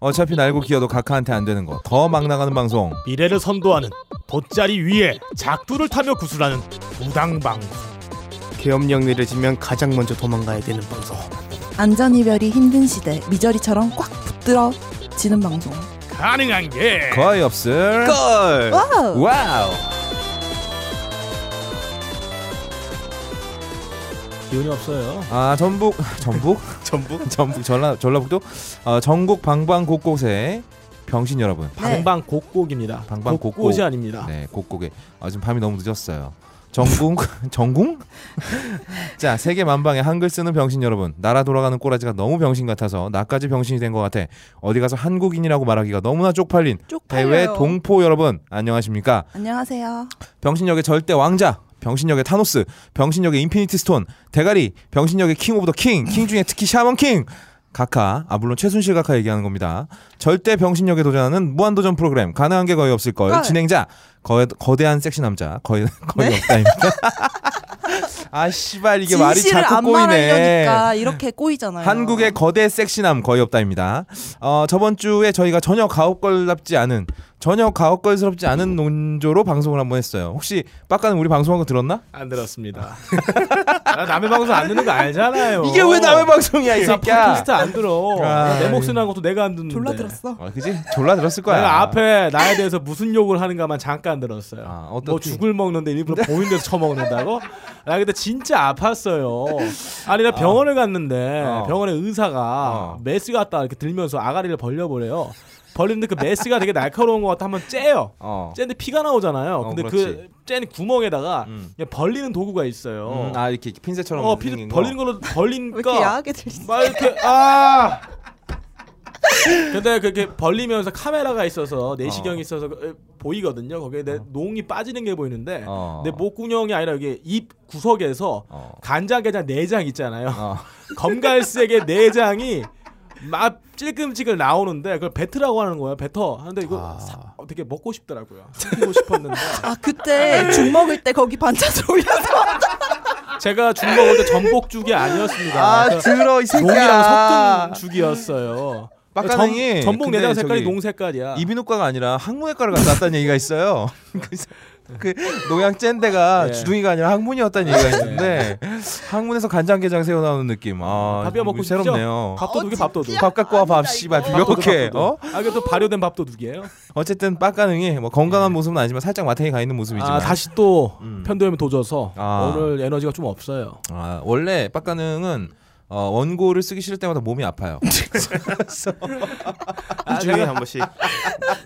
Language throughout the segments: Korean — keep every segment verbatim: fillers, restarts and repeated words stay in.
어차피 날고 기어도 각하한테 안 되는 거. 더 막 나가는 방송. 미래를 선도하는 돗자리 위에 작두를 타며 구슬하는 무당방송. 계엄령리를 지면 가장 먼저 도망가야 되는 방송. 안전이별이 힘든 시대. 미저리처럼 꽉 붙들어지는 방송. 가능한 게 거의 없을 걸. 와우. 와우. 기운이 없어요. 아 전북 전북 전북 전북 전라 전라북도 어, 전국 방방곡곡의 병신 여러분. 네. 방방곡곡입니다. 방방곡곡. 곳곳이 아닙니다. 네, 곡곡에. 아 지금 밤이 너무 늦었어요. 전국 전국. 자 세계 만방에 한글 쓰는 병신 여러분. 나라 돌아가는 꼬라지가 너무 병신 같아서 나까지 병신이 된 것 같아. 어디 가서 한국인이라고 말하기가 너무나 쪽팔린 쪽팔려요. 대외 동포 여러분 안녕하십니까? 안녕하세요. 병신역의 절대 왕자. 병신역의 타노스, 병신역의 인피니티 스톤, 대가리, 병신역의 킹 오브 더 킹, 킹 중에 특히 샤먼 킹, 각하, 아 물론 최순실 각하 얘기하는 겁니다. 절대 병신역에 도전하는 무한도전 프로그램, 가능한 게 거의 없을 걸, 진행자, 거, 거대한 섹시 남자, 거의, 거의 네? 없다입니다. 아 씨발 이게 말이 자꾸 꼬이네. 이렇게 꼬이잖아요. 한국의 거대 섹시남 거의 없다입니다. 어 저번 주에 저희가 전혀 가업걸답지 않은 전혀 가업걸스럽지 않은 논조로 방송을 한번 했어요. 혹시 빡가는 우리 방송한 거 들었나? 안 들었습니다. 나 남의 방송 안 듣는 거 알잖아요. 이게 왜 남의 방송이야 이 새끼야. 팟캐스트 안 들어. 아, 내 목소리 나는 것도 내가 안 듣는데. 졸라 들었어. 아, 그지? 졸라 들었을 거야. 내가 앞에 나에 대해서 무슨 욕을 하는가만 잠깐 들었어요. 아, 너 죽을 먹는데 일부러 보인 데서 처먹는다고? 나 그때 진짜 아팠어요. 아니 나 병원을 어. 갔는데 어. 병원에 의사가 어. 메스 갔다 이렇게 들면서 아가리를 벌려보래요. 벌리는데 그 메스가 되게 날카로운 것 같아 하면 째요. 어. 째는데 피가 나오잖아요. 근데 어, 그 째는 구멍에다가 음. 벌리는 도구가 있어요. 음. 아 이렇게 핀셋처럼. 어, 핀, 벌리는 걸로 벌리니까. 이렇게 야하게 들리지. 막 이렇게 아. 근데 그렇게 벌리면서 카메라가 있어서 내시경이 어. 있어서 보이거든요. 거기에 내 어. 농이 빠지는 게 보이는데 어. 내 목구멍이 아니라 여기 입 구석에서 어. 간장게장 내장 있잖아요. 어. 검갈색의 내장이 막 찔끔찔끔 나오는데 그걸 뱉으라고 하는 거예요. 뱉어. 근데 이거 아... 사, 되게 먹고 싶더라고요. 먹고 싶었는데. 아 그때 죽 먹을 때 거기 반찬을 올려서. 제가 죽 먹을 때 전복죽이 아니었습니다. 아 들어 이 새끼야. 농이랑 섞은 죽이었어요. 빡가능이 전복 내장 색깔이 농 색깔이야. 이비인후과가 아니라 항문외과를 갔다 왔다는 얘기가 있어요. 그 농약 쨘 데가 네. 주둥이가 아니라 항문이었다는 얘기가 있는데 네. 항문에서 간장게장 새어 나오는 느낌. 아, 밥이야 먹고 새롭네요. 밥도둑이 밥도둑. 밥 갖고 와 밥 씨발 이렇게. 어? 아 이게 또 발효된 밥도둑이에요. 어쨌든 빡가능이 뭐 건강한 네. 모습은 아니지만 살짝 마탱이 가 있는 모습이지만. 아 다시 또 음. 편도염이 도져서 아. 오늘 에너지가 좀 없어요. 아 원래 빡가능은 어, 원고를 쓰기 싫을 때마다 몸이 아파요. 일주일에 한 번씩.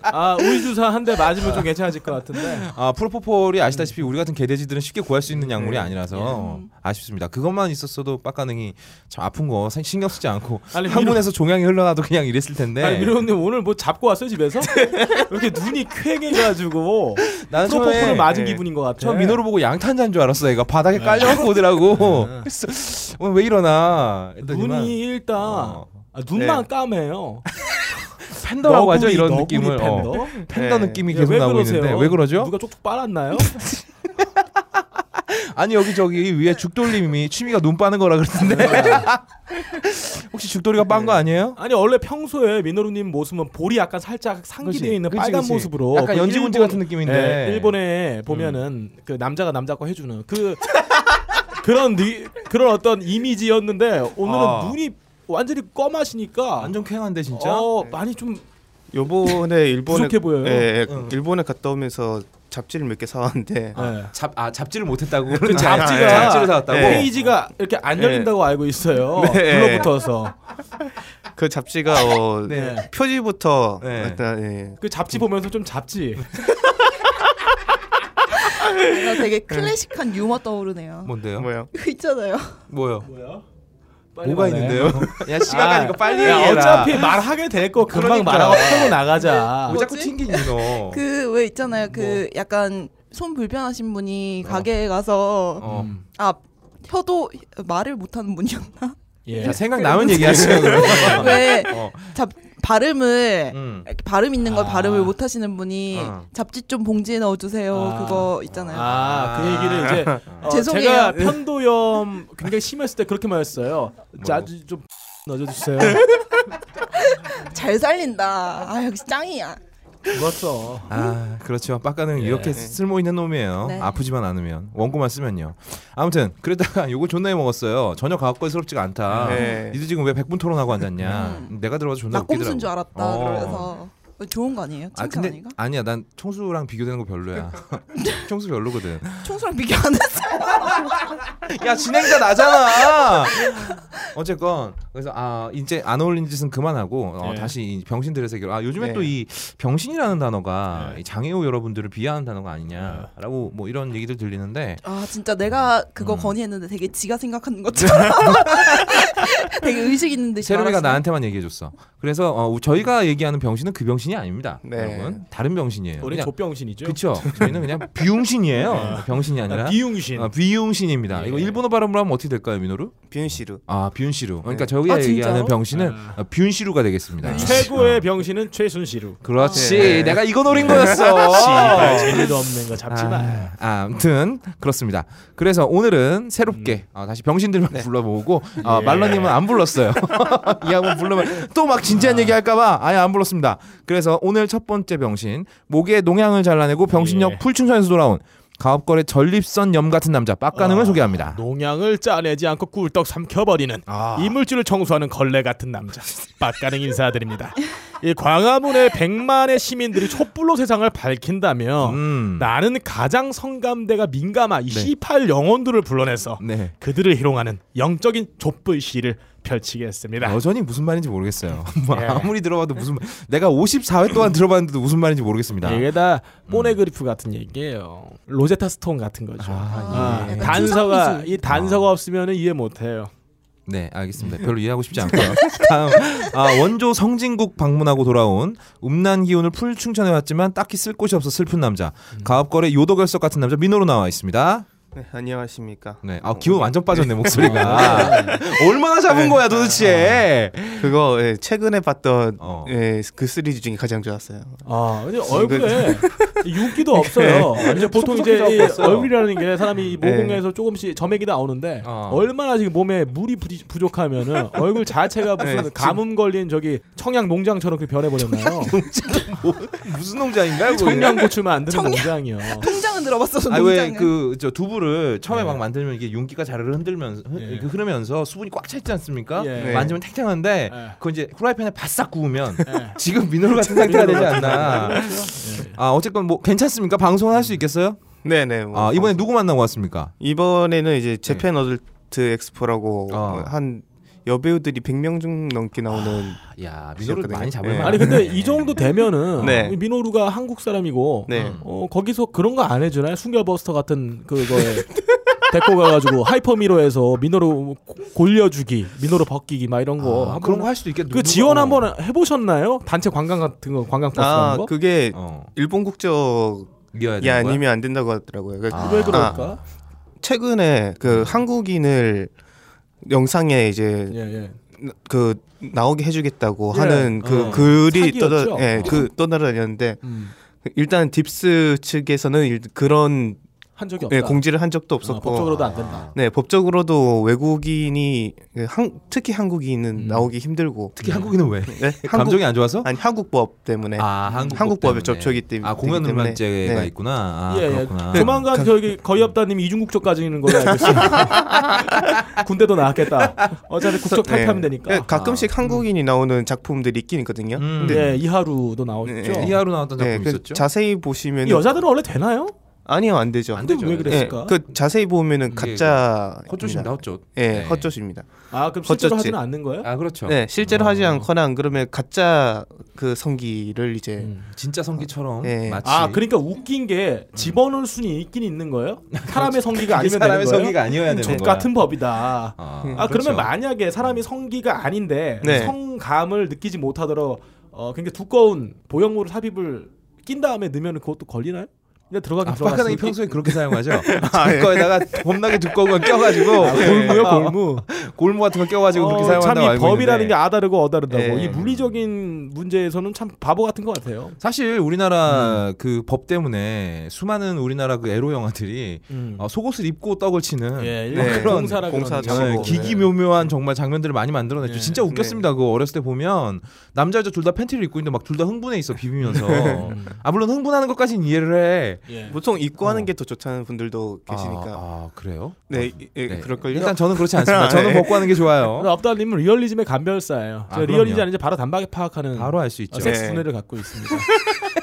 아, 우유주사 한 대 맞으면 좀 괜찮아질 것 같은데. 아, 프로포폴이 아시다시피 우리 같은 개돼지들은 쉽게 구할 수 있는 약물이 아니라서 예. 아쉽습니다. 그것만 있었어도 빡가능이 참 아픈 거 신경 쓰지 않고 한문에서 종양이 흘러나도 그냥 이랬을 텐데. 아니, 미로님 오늘 뭐 잡고 왔어요 집에서? 이렇게 눈이 쾌해가지고 프로포폴을 맞은 예. 기분인 것 같아. 저 민호를 보고 양탄자인 줄 알았어. 얘가 바닥에 깔려갖고 오더라고. 오늘 왜 이러나? 눈이 일단 어. 아, 눈만 네. 까매요. 팬더라고 하죠 이런 느낌을. 팬더, 어. 팬더 네. 느낌이 계속 나오고 있는데 왜 그러죠? 누가 쪽쪽 빨았나요? 아니 여기 저기 위에 죽돌림이 취미가 눈 빠는 거라 그랬는데 혹시 죽돌이가 빤 거 아니에요? 아니 원래 평소에 민호루님 모습은 볼이 약간 살짝 상기되어 있는 그치, 빨간 그치. 모습으로 약간 그 연지문지 일본, 같은 느낌인데 네. 일본에 보면은 음. 그 남자가 남자 거 해주는 그 그런 니, 그런 어떤 이미지였는데 오늘은 아. 눈이 완전히 검하시니까 완전 쾌한데 진짜 어, 많이 좀 요번에 일본에 보여요. 예, 응. 일본에 갔다 오면서 잡지를 몇 개 사왔는데 아, 잡, 아 잡지를 못했다고 그 잡지가 잡지를 사왔다고 네. 페이지가 이렇게 안 열린다고 네. 알고 있어요. 네. 불러붙어서 그 잡지가 어, 네. 표지부터 네. 일단 예. 그 잡지 보면서 좀 잡지. 되게 클래식한 유머 떠오르네요. 뭔데요? 뭐요? 있잖아요. 뭐요? 뭐요? 뭐가 말해. 있는데요? 야 시간 가니까 아, 빨리 야, 얘기해라. 어차피 말하게 될 거 금방 그러니까. 말하고 펴고 나가자. 왜 자꾸 튕기니 너? 그 왜 있잖아요. 그 뭐. 약간 손 불편하신 분이 어. 가게에 가서 어. 아 혀도 말을 못하는 분이었나? 예. 자, 생각 나면 얘기하세요. 왜 잡 발음을 음. 이렇게 발음 있는 걸 아. 발음을 못 하시는 분이 어. 잡지 좀 봉지에 넣어 주세요. 아. 그거 있잖아요. 아, 그 얘기를 이제 어, 죄송해요. 제가 편도염 굉장히 심했을 때 그렇게 말했어요. 자주 좀 넣어 주세요. 잘 살린다. 아 역시 짱이야. 죽었어. 아 그렇지만 빡가는 예. 이렇게 쓸모 있는 놈이에요. 네. 아프지만 않으면 원고만 쓰면요. 아무튼 그랬다가 요거 존나 해 먹었어요. 전혀 가업거스럽지가 않다. 네. 니들 지금 왜 백분 토론하고 앉았냐. 음. 내가 들어가서 존나 웃기더라고. 나 꼼수인 줄 알았다. 어. 그래서 좋은 거 아니에요? 칭찬 아, 근데, 아닌가? 아니야 난 청수랑 비교되는 거 별로야. 청수 별로거든. 청수랑 비교 안 했어. 야 진행자 나잖아. 어쨌건 그래서 아 이제 안 어울리는 짓은 그만하고 어, 네. 다시 병신들의 세계로. 아 요즘에 네. 또 이 병신이라는 단어가 네. 장애우 여러분들을 비하하는 단어가 아니냐라고 뭐 이런 얘기들 들리는데 아 진짜 내가 그거 음. 건의했는데 되게 지가 생각하는 것처럼 되게 의식 있는 듯이 세롬이가 나한테만 얘기해줬어. 그래서 어, 저희가 얘기하는 병신은 그 병신이 아닙니다. 네. 여러분 다른 병신이에요. 우리 좆병신이죠. 그렇죠. 저희는 그냥 비용신이에요. 네. 병신이 아니라 비용신. 아, 비용신입니다. 네. 이거 일본어 발음으로 하면 어떻게 될까요, 민호루? 뷰시루. 아 뷰시루. 네. 그러니까 저희가 아, 얘기하는 병신은 아. 뷰시루가 되겠습니다. 네. 최고의 병신은 최순시루. 그렇지. 네. 내가 이거 노린 거였어. 씨발 재미도 없는 거 잡지 마. 아, 아무튼 그렇습니다. 그래서 오늘은 새롭게 음. 아, 다시 병신들만 네. 불러보고 아, 예. 말러님은 안 불렀어요. 이 한번 불러면 또 막 진지한 아. 얘기할까봐 아예 안 불렀습니다. 그래서 오늘 첫 번째 병신 목에 농양을 잘라내고 병신력 예. 풀충전에서 돌아온 가업거래 전립선 염 같은 남자 빡가능을 아, 소개합니다. 농양을 짜내지 않고 꿀떡 삼켜버리는 아. 이물질을 청소하는 걸레 같은 남자 빡가능 인사드립니다. 이 광화문의 백만의 시민들이 촛불로 세상을 밝힌다며 음. 나는 가장 성감대가 민감한 이 시팔 네. 영혼들을 불러내서 네. 그들을 희롱하는 영적인 촛불 시를 펼치겠습니다. 여전히 무슨 말인지 모르겠어요. 뭐 예. 아무리 들어봐도 무슨 말... 내가 오십사 회 동안 들어봤는데도 무슨 말인지 모르겠습니다. 이게 다 뽀네그리프 음. 같은 얘기예요. 로제타 스톤 같은 거죠. 아, 아, 예. 단서가 이 단서가 아. 없으면 이해 못해요. 네 알겠습니다. 별로 이해하고 싶지 않고요. 다음 아, 원조 성진국 방문하고 돌아온 음란 기운을 풀 충전해왔지만 딱히 쓸 곳이 없어 슬픈 남자 음. 가업거래 요도결석 같은 남자 민호로 나와 있습니다. 네, 안녕하십니까. 네, 아 기운 완전 빠졌네 목소리가. 얼마나 잡은 거야 도대체. 그거 예, 최근에 봤던 어. 예, 그 시리즈 중에 가장 좋았어요. 아, 근데 얼굴에 윤기도 없어요. 네. 이제 보통 이제 얼굴이라는 게 사람이 모공에서 네. 조금씩 점액이 나오는데 어. 얼마나 지금 몸에 물이 부족하면은 얼굴 자체가 무슨 네. 가뭄 걸린 저기 청양 농장처럼 그 변해버렸나요? 뭐, 무슨 농장인가요? 청양 고추 만드는 농장이요. 통장은 들어봤어. 아, 왜 그 저 두부 처음에 예. 막 만들면 이게 윤기가 자르르 흔들면서 예. 흐르면서 수분이 꽉 차 있지 않습니까? 예. 만지면 탱탱한데 예. 그거 이제 후라이팬에 바싹 구우면 예. 지금 민호루 같은 상태가 되지 않나. 아 어쨌건 뭐 괜찮습니까? 방송을 할 수 있겠어요? 네네. 뭐, 아 이번에 누구 만나고 왔습니까? 이번에는 이제 재팬 어덜트 엑스포라고 어. 한 여배우들이 백 명 중 넘게 나오는. 야 민호루 많이 잡을 만한. 아니 근데 이 정도 되면은 네. 민호루가 한국 사람이고 네. 어, 거기서 그런 거 안 해주나요? 순결버스터 같은 그거에 데리고 가가지고 하이퍼미러에서 민호루 골려주기, 민호루 벗기기 막 이런 거. 아, 그런 거 할 수도 있겠네. 그 지원 한번 해보셨나요? 단체 관광 같은 거 관광 버스 아, 거. 그게 어. 일본 국적 이 아니면 안 된다고 하더라고요. 그러니까 아. 왜 그럴까? 아, 최근에 그 한국인을 영상에 이제 예, 예. 그 나오게 해주겠다고 예. 하는 그 어. 글이 떠다 예, 그 어. 떠나다녔는데 음. 일단 딥스 측에서는 일, 그런 한 적이 없다. 예, 공지를 한 적도 없었고 어, 법적으로도 안 된다. 네 법적으로도 외국인이 한, 특히 한국인은 음. 나오기 힘들고 특히 네. 한국인은 왜? 네? 한국, 감정이 안 좋아서? 아니 한국법 때문에. 아 한국법 한국법에 때문에. 접촉이 때문에. 아 공연 음란죄가 네. 있구나. 아, 예, 그렇구나. 예. 조만간 네. 저기 거의 없다님이 이중국적까지 있는 걸로 알고 있습니다. 군대도 나왔겠다. 어차피 국적 탈퇴하면 네. 되니까. 네, 가끔씩 아, 한국인이 음. 나오는 작품들이 있긴 있거든요. 음. 근데 네, 이하루도 나왔죠. 네, 이하루 나왔던 작품 네, 있었죠. 자세히 보시면 여자들은 원래 되나요? 아니요 안 되죠. 안 되죠. 왜 그랬을까? 예, 그 자세히 보면은 가짜 헛조심 나왔죠. 예, 헛조심입니다. 아 그럼 실제로 헛조치. 하지는 않는 거예요? 아 그렇죠. 네, 실제로 어. 하지 않거나 안 그러면 가짜 그 성기를 이제 음, 진짜 성기처럼. 어, 예. 마치. 아 그러니까 웃긴 게 집어넣을 순이 있긴 있는 거예요? 사람의 성기가 아니면 사람의 되는 성기가 거예요? 아니어야 되는 거야. 똑같은 법이다. 아, 음, 아 그렇죠. 그러면 만약에 사람이 성기가 아닌데 네. 성감을 느끼지 못하더러 어, 굉장히 두꺼운 보형물을 삽입을 낀 다음에 넣으면 그것도 걸리나요? 근데 들어가긴 들어갔어요. 평소에 그렇게 사용하죠. 아, 예. 거에다가 겁나게 두꺼운 건 껴가지고 아, 골무요 골무. 골무 같은 거 껴가지고 어, 그렇게 사용한다고 참 알고 있는데. 참 이 법이라는 게 아다르고 어다르다고. 예. 이 물리적인 문제에서는 참 바보 같은 것 같아요. 사실 우리나라 음. 그 법 때문에 수많은 우리나라 그 에로 영화들이 음. 어, 속옷을 입고 떡을 치는 예, 네. 그런 공사라 공사 네. 기기묘묘한 정말 장면들을 많이 만들어냈죠. 예. 진짜 웃겼습니다. 네. 그 어렸을 때 보면 남자 여자 둘 다 팬티를 입고 있는데 막 둘 다 흥분해 있어 비비면서. 음. 아 물론 흥분하는 것까지는 이해를 해. 예. 보통 입고 하는 어. 게 더 좋다는 분들도 계시니까. 아, 아 그래요? 네, 아, 예, 네. 그럴걸요? 일단 저는 그렇지 않습니다. 저는 벗고 하는 게 좋아요. 앞다님은 리얼리즘의 간별사예요. 아, 리얼리즘이 아닌지 바로 단박에 파악하는 바로 알 수 있죠. 어, 섹스 두뇌를 네. 갖고 있습니다.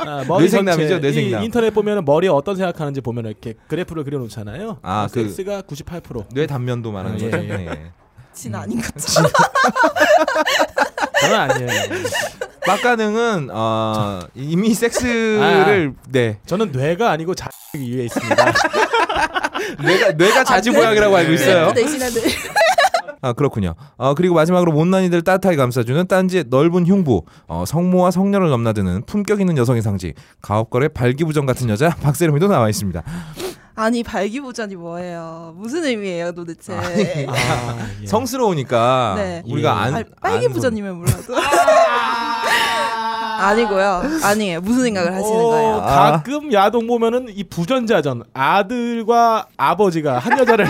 아, 뇌생남이죠. 뇌생남. 이, 인터넷 보면 머리에 어떤 생각하는지 보면 이렇게 그래프를 그려놓잖아요. 아, 그 섹스가 구십팔 퍼센트 뇌 단면도 말하는 아, 거죠? 예, 예. 예. 진 아닌 것처럼. 저는 아니에요. 막가능은 어, 이미 섹스를 아, 네 저는 뇌가 아니고 자식 위에 있습니다. 뇌가 뇌가 자지 아, 모양이라고 네. 알고 있어요. 아 그렇군요. 어, 그리고 마지막으로 못난이들 따뜻하게 감싸주는 딴지의 넓은 흉부, 어, 성모와 성녀를 넘나드는 품격 있는 여성의 상징, 가업걸의 발기부전 같은 여자 박세롬이도 나와 있습니다. 아니 발기부전이 뭐예요? 무슨 의미예요 도대체? 아니, 아, 예. 성스러우니까 네. 우리가 예. 안 아, 빨기부전이면 몰라도 아니고요. 아니에요. 무슨 생각을 하시는 어, 거예요? 가끔 야동 보면은 이 부전자전 아들과 아버지가 한 여자를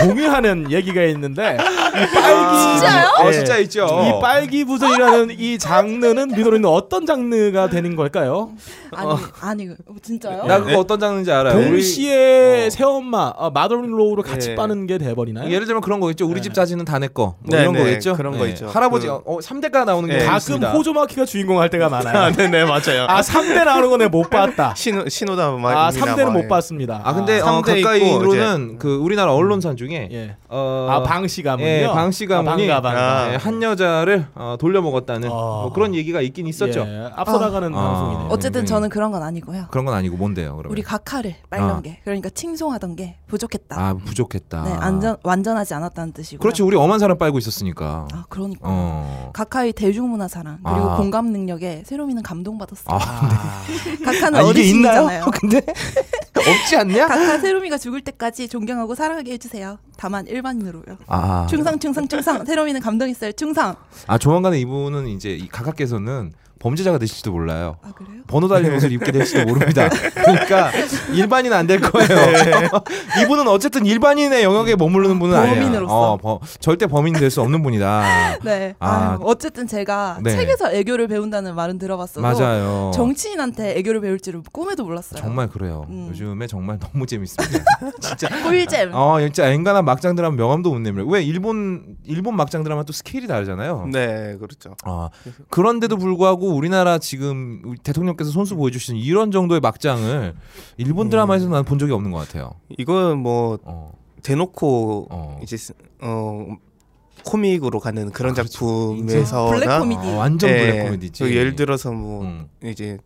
공유하는 얘기가 있는데 이 빨기 진짜요? 네. 어, 진짜 있죠. 이 빨기부전이라는 이 장르는 미노리는 어떤 장르가 되는 걸까요? 아니 어. 아니 진짜요? 나 그거 네. 어떤 장르인지 알아요. 동시에 어. 새엄마 어, 마더인로우를 같이 네. 빠는 게 돼버리나요? 예를 들면 그런 거겠죠. 우리 집 자지는 다 내 거 뭐 네, 이런 네. 거겠죠. 그런 네. 거 있죠. 할아버지 그... 어, 삼 대가 나오는 게 네. 가끔 호조마키가 주인공 할 때가 많아요. 네네 맞아요. 아 삼 대 나오는 건 내가 못 봤다. 신호 신호다 아 삼 대는 못 봤습니다. 아 근데 어, 가까이로는 그 우리나라 언론산 중에 예. 어... 아 방씨 가문이요. 예, 방씨 가문이 아, 아. 예, 한 여자를 어, 돌려 먹었다는 어... 뭐 그런 얘기가 있긴 있었죠. 예. 앞서 나가는 어... 방송이네요. 어쨌든 굉장히. 저는 그런 건 아니고요. 그런 건 아니고 뭔데요? 그러면? 우리 각하를 빨간 아. 게 그러니까 칭송하던 게 부족했다. 아 부족했다. 네 안전 완전하지 않았다는 뜻이고요. 그렇지 우리 엄한 사람 빨고 있었으니까. 아 그러니까 어... 각하의 대중문화 사랑 그리고 아. 공감 능력에 세롬이는 감동받았어요. 아, 네. 각하는 아, 어르신이잖아요. 근데 없지 않냐? 각하 세롬이가 죽을 때까지 존경하고 사랑하게 해주세요. 다만 일반인으로요. 아, 충성 충성 충성. 세롬이는 감동했어요. 충성. 아 조만간에 이분은 이제 이 각하께서는 범죄자가 되실지도 몰라요. 아 그래요? 번호 달린 옷을 입게 될지도 모릅니다. 그러니까 일반인 안 될 거예요. 네. 이분은 어쨌든 일반인의 영역에 머무르는 분은 아니에요. 범인으로서 어, 버, 절대 범인이 될 수 없는 분이다. 네. 아, 아유, 어쨌든 제가 네. 책에서 애교를 배운다는 말은 들어봤어도 맞아요. 정치인한테 애교를 배울 줄은 꿈에도 몰랐어요. 정말 그래요. 음. 요즘에 정말 너무 재밌습니다. 진짜 꿀잼. 어, 진짜 엔간한 막장 드라마 명함도 못 내밀어요. 왜 일본 일본 막장 드라마 또 스케일이 다르잖아요. 네, 그렇죠. 아, 그런데도 불구하고 우리나라 지금 대통령께서 손수 보여주시는 이런 정도의 막장을 일본 드라마에서는 난 본 적이 없는 것 같아요. 이건 뭐 어. 대놓고 어. 이제 어 코믹으로 가는 그런 그렇죠. 작품에서나 블랙 코미디 어, 완전 네. 블랙 코미디지. 예를 들어서 뭐 음. 이제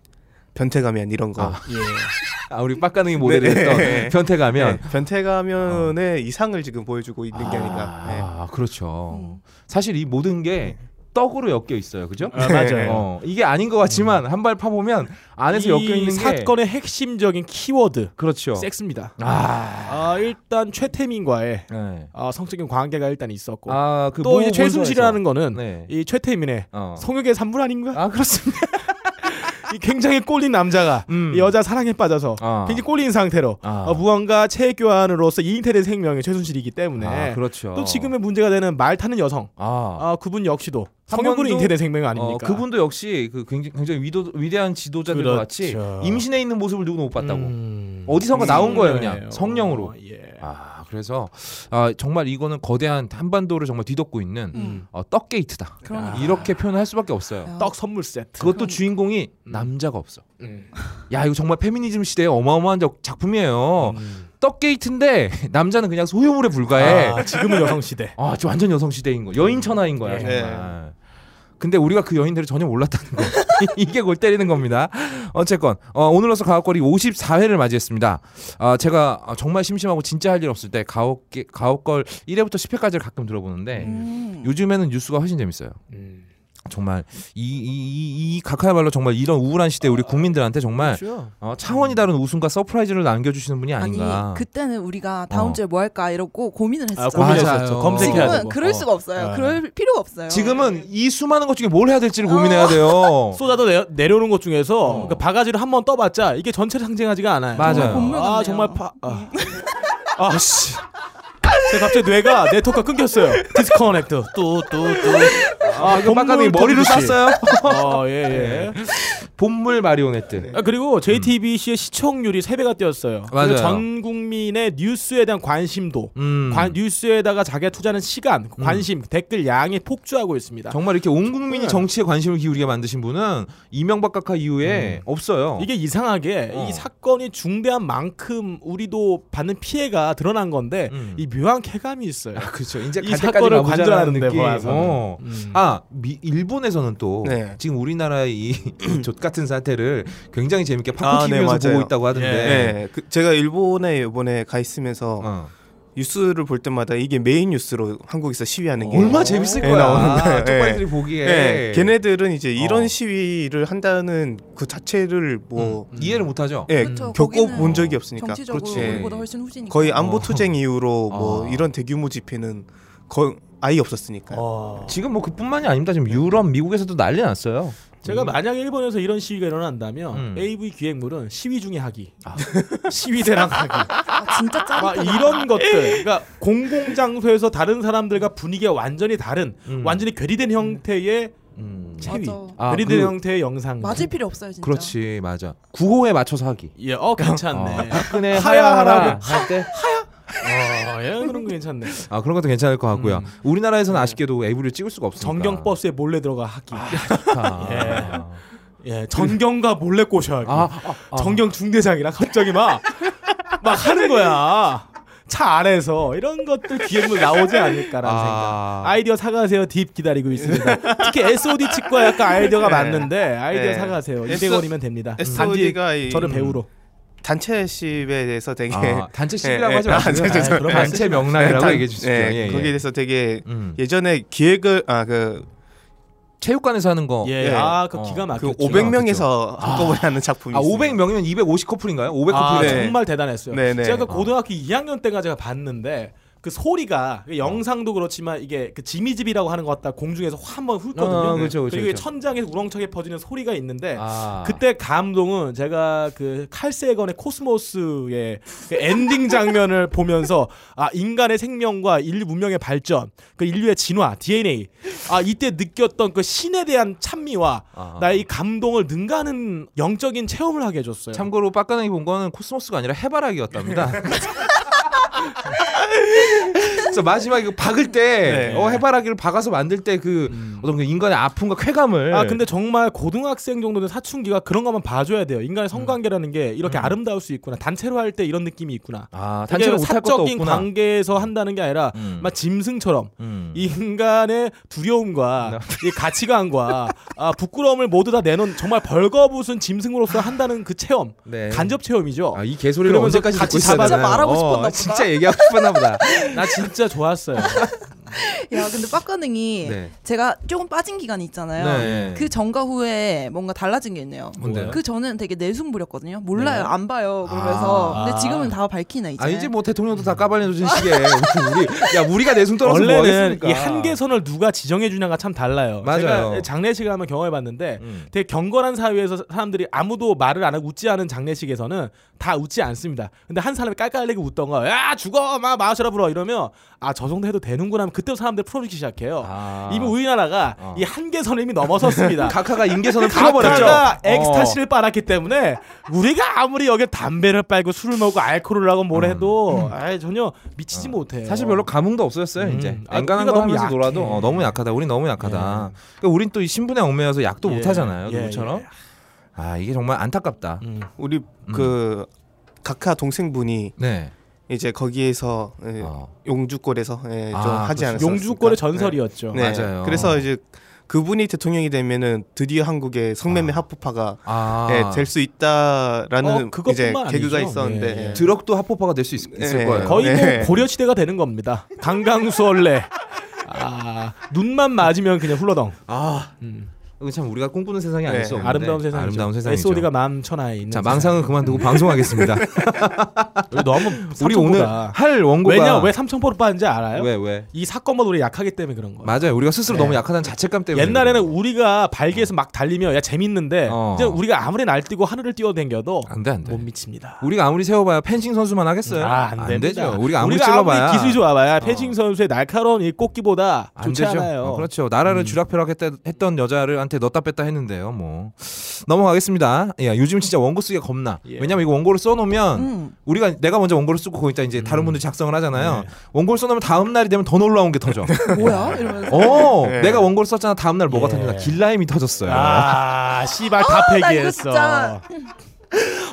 변태가면 이런 거. 아, 예. 아 우리 빡가능이 모델이 했던 변태가면. 네. 변태가면의 어. 이상을 지금 보여주고 있는 게 아닌가. 네. 아 그렇죠. 음. 사실 이 모든 게. 떡으로 엮여 있어요, 그죠? 아, 맞아요. 어, 이게 아닌 것 같지만 한 발 파보면 안에서 엮여 있는 게 사건의 핵심적인 키워드, 그렇죠? 섹스입니다. 아, 아 일단 최태민과의 네. 어, 성적인 관계가 일단 있었고, 아, 그 또 뭐, 이제 최순실이라는 거는 네. 이 최태민의 어. 성욕의 산물 아닌가? 아 그렇습니다. 이 굉장히 꼴린 남자가 음. 이 여자 사랑에 빠져서 아. 굉장히 꼴린 상태로 아. 어, 무언가 체교환으로서 이인태된 생명이 최순실이기 때문에 아, 그렇죠. 또 지금의 문제가 되는 말 타는 여성 아. 어, 그분 역시도 성형군이 인태된 생명 아닙니까? 어, 그분도 역시 그 굉장히, 굉장히 위도, 위대한 지도자들과 그렇죠. 같이 임신해 있는 모습을 누구도 못 봤다고 음... 어디선가 나온 거예요 그냥 성령으로 어, 예. 아 그래서 아, 정말 이거는 거대한 한반도를 정말 뒤덮고 있는 음. 어, 떡 게이트다 그러니까. 이렇게 표현할 수밖에 없어요. 아. 떡 선물 세트 그것도 그러니까. 주인공이 남자가 없어. 음. 야 이거 정말 페미니즘 시대의 어마어마한 작품이에요. 음. 떡게이트인데 남자는 그냥 소유물에 불과해. 아, 지금은 여성시대. 아, 완전 여성시대인 거야. 여인천하인 거야. 네. 정말. 근데 우리가 그 여인들을 전혀 몰랐다는 거. 이게 골 때리는 겁니다. 어쨌건 어, 오늘로서 가옥걸이 오십사 회를 맞이했습니다. 어, 제가 정말 심심하고 진짜 할 일 없을 때 가옥, 가옥걸 일 회부터 십 회까지를 가끔 들어보는데 음. 요즘에는 뉴스가 훨씬 재밌어요. 음. 정말 이, 이, 이 가카야말로 정말 이런 우울한 시대에 우리 국민들한테 정말 그렇죠. 어, 차원이 다른 웃음과 서프라이즈를 남겨주시는 분이 아닌가. 아니 그때는 우리가 다음 주에 어. 뭐 할까 이러고 고민을 했었죠. 아, 고민했었죠. 아, 검색해야 되고. 지금은 그럴 수가 없어요. 어. 그럴 필요가 없어요. 지금은 이 수많은 것 중에 뭘 해야 될지를 어. 고민해야 돼요. 쏟아져 내, 내려오는 것 중에서 어. 그러니까 바가지를 한번 떠봤자 이게 전체를 상징하지가 않아요. 맞아요. 정말 아 정말 파... 아, 아 씨. 제가 갑자기 뇌가 네트워크가 끊겼어요. 디스커넥트. 또또또아 빡가능이 머리를 쐈어요. 아 예예. 본물 마리오네트. 아 그리고 제이티비씨의 음. 시청률이 세 배가 뛰었어요. 맞아요. 전 국민의 뉴스에 대한 관심도, 음. 관, 뉴스에다가 자기가 투자하는 시간, 관심, 음. 댓글 양이 폭주하고 있습니다. 정말 이렇게 온 국민이 정치에 관심을 기울이게 만드신 분은 이명박 각하 이후에 음. 없어요. 이게 이상하게 어. 이 사건이 중대한 만큼 우리도 받는 피해가 드러난 건데 음. 이 묘한 쾌감이 있어요. 아, 그렇죠. 이제 이 사건을 관전하는 느낌. 어. 음. 아 미, 일본에서는 또 네. 지금 우리나라의 이 좆 같은 사태를 굉장히 재밌게 팝콘 티비에서 아, 네, 보고 있다고 하던데. 네. 네. 그, 제가 일본에 이번에 가 있으면서 어. 뉴스를 볼 때마다 이게 메인 뉴스로 한국에서 시위하는 어, 게 얼마나 재밌을 거야. 아, 쪽팔리들이 네. 보기에. 네. 걔네들은 이제 이런 어. 시위를 한다는 그 자체를 뭐 음. 음. 이해를 못하죠. 네. 그렇죠. 겪어본 적이 없으니까. 정치적으로 그렇지. 우리보다 훨씬 후지니까. 거의 안보투쟁 어. 이후로 뭐 어. 이런 대규모 집회는 거의 아예 없었으니까요. 어. 지금 뭐 그뿐만이 아닙니다. 지금 유럽, 미국에서도 난리 났어요. 제가 음. 만약 일본에서 이런 시위가 일어난다면 음. 에이브이 기획물은 시위 중에 하기, 아. 시위대랑 하기, 아, 진짜 짜릿하다. 이런 것들. 그러니까 공공장소에서 다른 사람들과 분위기가 완전히 다른, 음. 완전히 괴리된 형태의 음. 체위, 아, 괴리된 그, 형태의 영상. 맞을 필요 없어요, 진짜. 그렇지, 맞아. 구호에 맞춰서 하기. 예, 어 괜찮네. 어, 박근혜 하야하라 할 때. 하야. 어, 예, 그런 거 괜찮네. 아 그런 것도 괜찮을 것 같고요. 음. 우리나라에서는 네. 아쉽게도 에이브이를 찍을 수가 없으니까 전경 버스에 몰래 들어가 하기. 아, 예. 예, 전경과 몰래 꼬셔 하기. 아, 아, 아. 전경 중대장이랑 갑자기 막 막 하는 거야. 차 안에서 이런 것들 기획물 나오지 않을까라는 아... 생각. 아이디어 사가세요. 딥 기다리고 있습니다. 특히 에스오디 측과 약간 아이디어가 네. 맞는데 아이디어 네. 사가세요. 이백 원이면 됩니다. 에스오디가 이... 저를 배우로. 단체 시위에 대해서 되게 아, 단체 시위라고 예, 하지 마시고요. 아, 아, 단체 명랑이라고 예, 얘기해 주시죠. 예, 예, 거기에 대해서 되게 음. 예전에 기획을 아 그 체육관에서 하는 거. 예. 아, 그 기가 막혔죠. 그 오백 명에서 아, 한꺼번에 아, 하는 작품이 있어요. 아, 오백 명이면 이백오십 커플인가요? 오백 커플. 아, 네. 정말 대단했어요. 네네. 제가 고등학교 어. 이 학년 때가 제가 봤는데 그 소리가 그 영상도 그렇지만 이게 그 지미집이라고 하는 것 같다 공중에서 한번 훑거든요. 아, 그렇죠, 그렇죠, 그리고 그렇죠. 천장에서 우렁차게 퍼지는 소리가 있는데 아. 그때 감동은 제가 그 칼세건의 코스모스의 그 엔딩 장면을 보면서 아 인간의 생명과 인류 문명의 발전, 그 인류의 진화, 디엔에이 아 이때 느꼈던 그 신에 대한 찬미와 아. 나의 이 감동을 능가하는 영적인 체험을 하게 해줬어요. 참고로 빡가능이 본 거는 코스모스가 아니라 해바라기였답니다. 그래서 마지막에 그 박을 때, 네. 어, 해바라기를 박아서 만들 때 그 음. 어떤 그 인간의 아픔과 쾌감을. 아 근데 정말 고등학생 정도는 사춘기가 그런 것만 봐줘야 돼요. 인간의 성관계라는 게 이렇게 음. 아름다울 수 있구나. 단체로 할 때 이런 느낌이 있구나. 아 단체로 못할 것도 없구나. 사적인 관계에서 한다는 게 아니라 음. 막 짐승처럼 음. 인간의 두려움과 이 가치관과 아, 부끄러움을 모두 다 내놓은 정말 벌거벗은 짐승으로서 한다는 그 체험, 네. 간접 체험이죠. 아, 이 개소리를 언제까지 듣고 있어야 되나. 진짜 말하고 싶었나 보다. 진짜 얘기하고 싶었나 보다. 나 진짜 좋았어요. 야 근데 빡가능이 네. 제가 조금 빠진 기간이 있잖아요. 네. 그 전과 후에 뭔가 달라진 게 있네요. 뭔데요? 그 전은 되게 내숭부렸거든요. 몰라요. 네. 안 봐요. 그러면서 아, 근데 지금은 다 밝히네 이제. 아 이제 뭐 대통령도 다 까발려주신 시기에 우리, 야 우리가 내숭 떨어서 뭐 하겠습니까. 원래는 이 한계선을 누가 지정해주냐가 참 달라요. 맞아요. 제가 장례식을 한번 경험해봤는데 음. 되게 경건한 사회에서 사람들이 아무도 말을 안 하고 웃지 않은 장례식에서는 다 웃지 않습니다. 근데 한 사람이 깔깔대고 웃던 거 야 죽어 막 마셔라 불어 이러면 아 저 정도 해도 되는구나 하면 그때부터 사람들 풀어주기 시작해요. 아. 이미 우리나라가 어. 이 한계선을 이미 넘어섰습니다. 각하가 인계선을 풀어버렸죠. 각하가 엑스타시를 어. 빨았기 때문에 우리가 아무리 여기 담배를 빨고 술을 먹고 알코올을 하고 뭘 해도 음. 아이, 전혀 미치지 어. 못해요. 사실 별로 감흥도 없어졌어요. 음. 이제 안간한 거 하면서 약해. 놀아도 어, 너무 약하다. 우린 너무 약하다. 예. 그러니까 우린 또 이 신분에 얽매여서 약도 예. 못하잖아요. 예. 누구처럼. 예. 아 이게 정말 안타깝다. 음. 우리 음. 그 각하 동생분이 네. 이제 거기에서 예, 어. 용주골에서 예, 아, 좀 하지 않았어요. 용주골의 전설이었죠. 네. 네. 맞아요. 그래서 이제 그분이 대통령이 되면은 드디어 한국의 성매매 아. 합법화가 아. 예, 될 수 있다라는 어, 이제 개그가 있었는데 네. 예. 드럭도 합법화가 될 수 있을 네. 거예요. 거의 네. 고려 시대가 되는 겁니다. 강강수월래. 아, 눈만 맞으면 그냥 훌러덩. 아, 음. 참 우리가 꿈꾸는 세상이 아닐 수 없는데. 아름다운 세상이죠. 아름다운 세상이죠. 에스오디가 마음 천하에 있는. 자, 망상은 그만두고 방송하겠습니다. 너무 우리 오늘 할 원고가 왜냐 왜 삼천포로 빠는지 알아요? 왜 왜? 이 사건보다 우리 약하기 때문에 그런 거예요. 맞아요. 우리가 스스로 네. 너무 약하다는 자책감 때문에. 옛날에는 우리가 발기에서 막 달리면 야 재밌는데 어. 이제 우리가 아무리 날뛰고 하늘을 뛰어댕겨도 안 돼, 안 돼. 못 미칩니다. 우리가 아무리 세워봐야 펜싱 선수만 하겠어요? 아, 안, 안 되죠. 우리가 아무리 찔러봐야 우리가 기술이 좋아봐야 어. 펜싱 선수의 날카로운 이 꼬끼보다 좋지 되죠. 않아요. 어, 그렇죠. 나라를 음. 주락펴락했던 여자를 한테 넣다 뺐다 했는데요. 뭐 넘어가겠습니다. 야, 요즘 진짜 원고 쓰기가 겁나. 예. 왜냐면 이거 원고를 써놓으면 음. 우리가 내가 먼저 원고를 쓰고 거기다 이제 다른 음. 분들이 작성을 하잖아요. 네. 원고를 써놓으면 다음 날이 되면 더 놀라운 게 터져. 뭐야? 이러면서. 어, 네. 내가 원고를 썼잖아. 다음 날 뭐가 예. 터졌나? 길라임이 터졌어요. 아, 씨발 다 폐기했어. 나,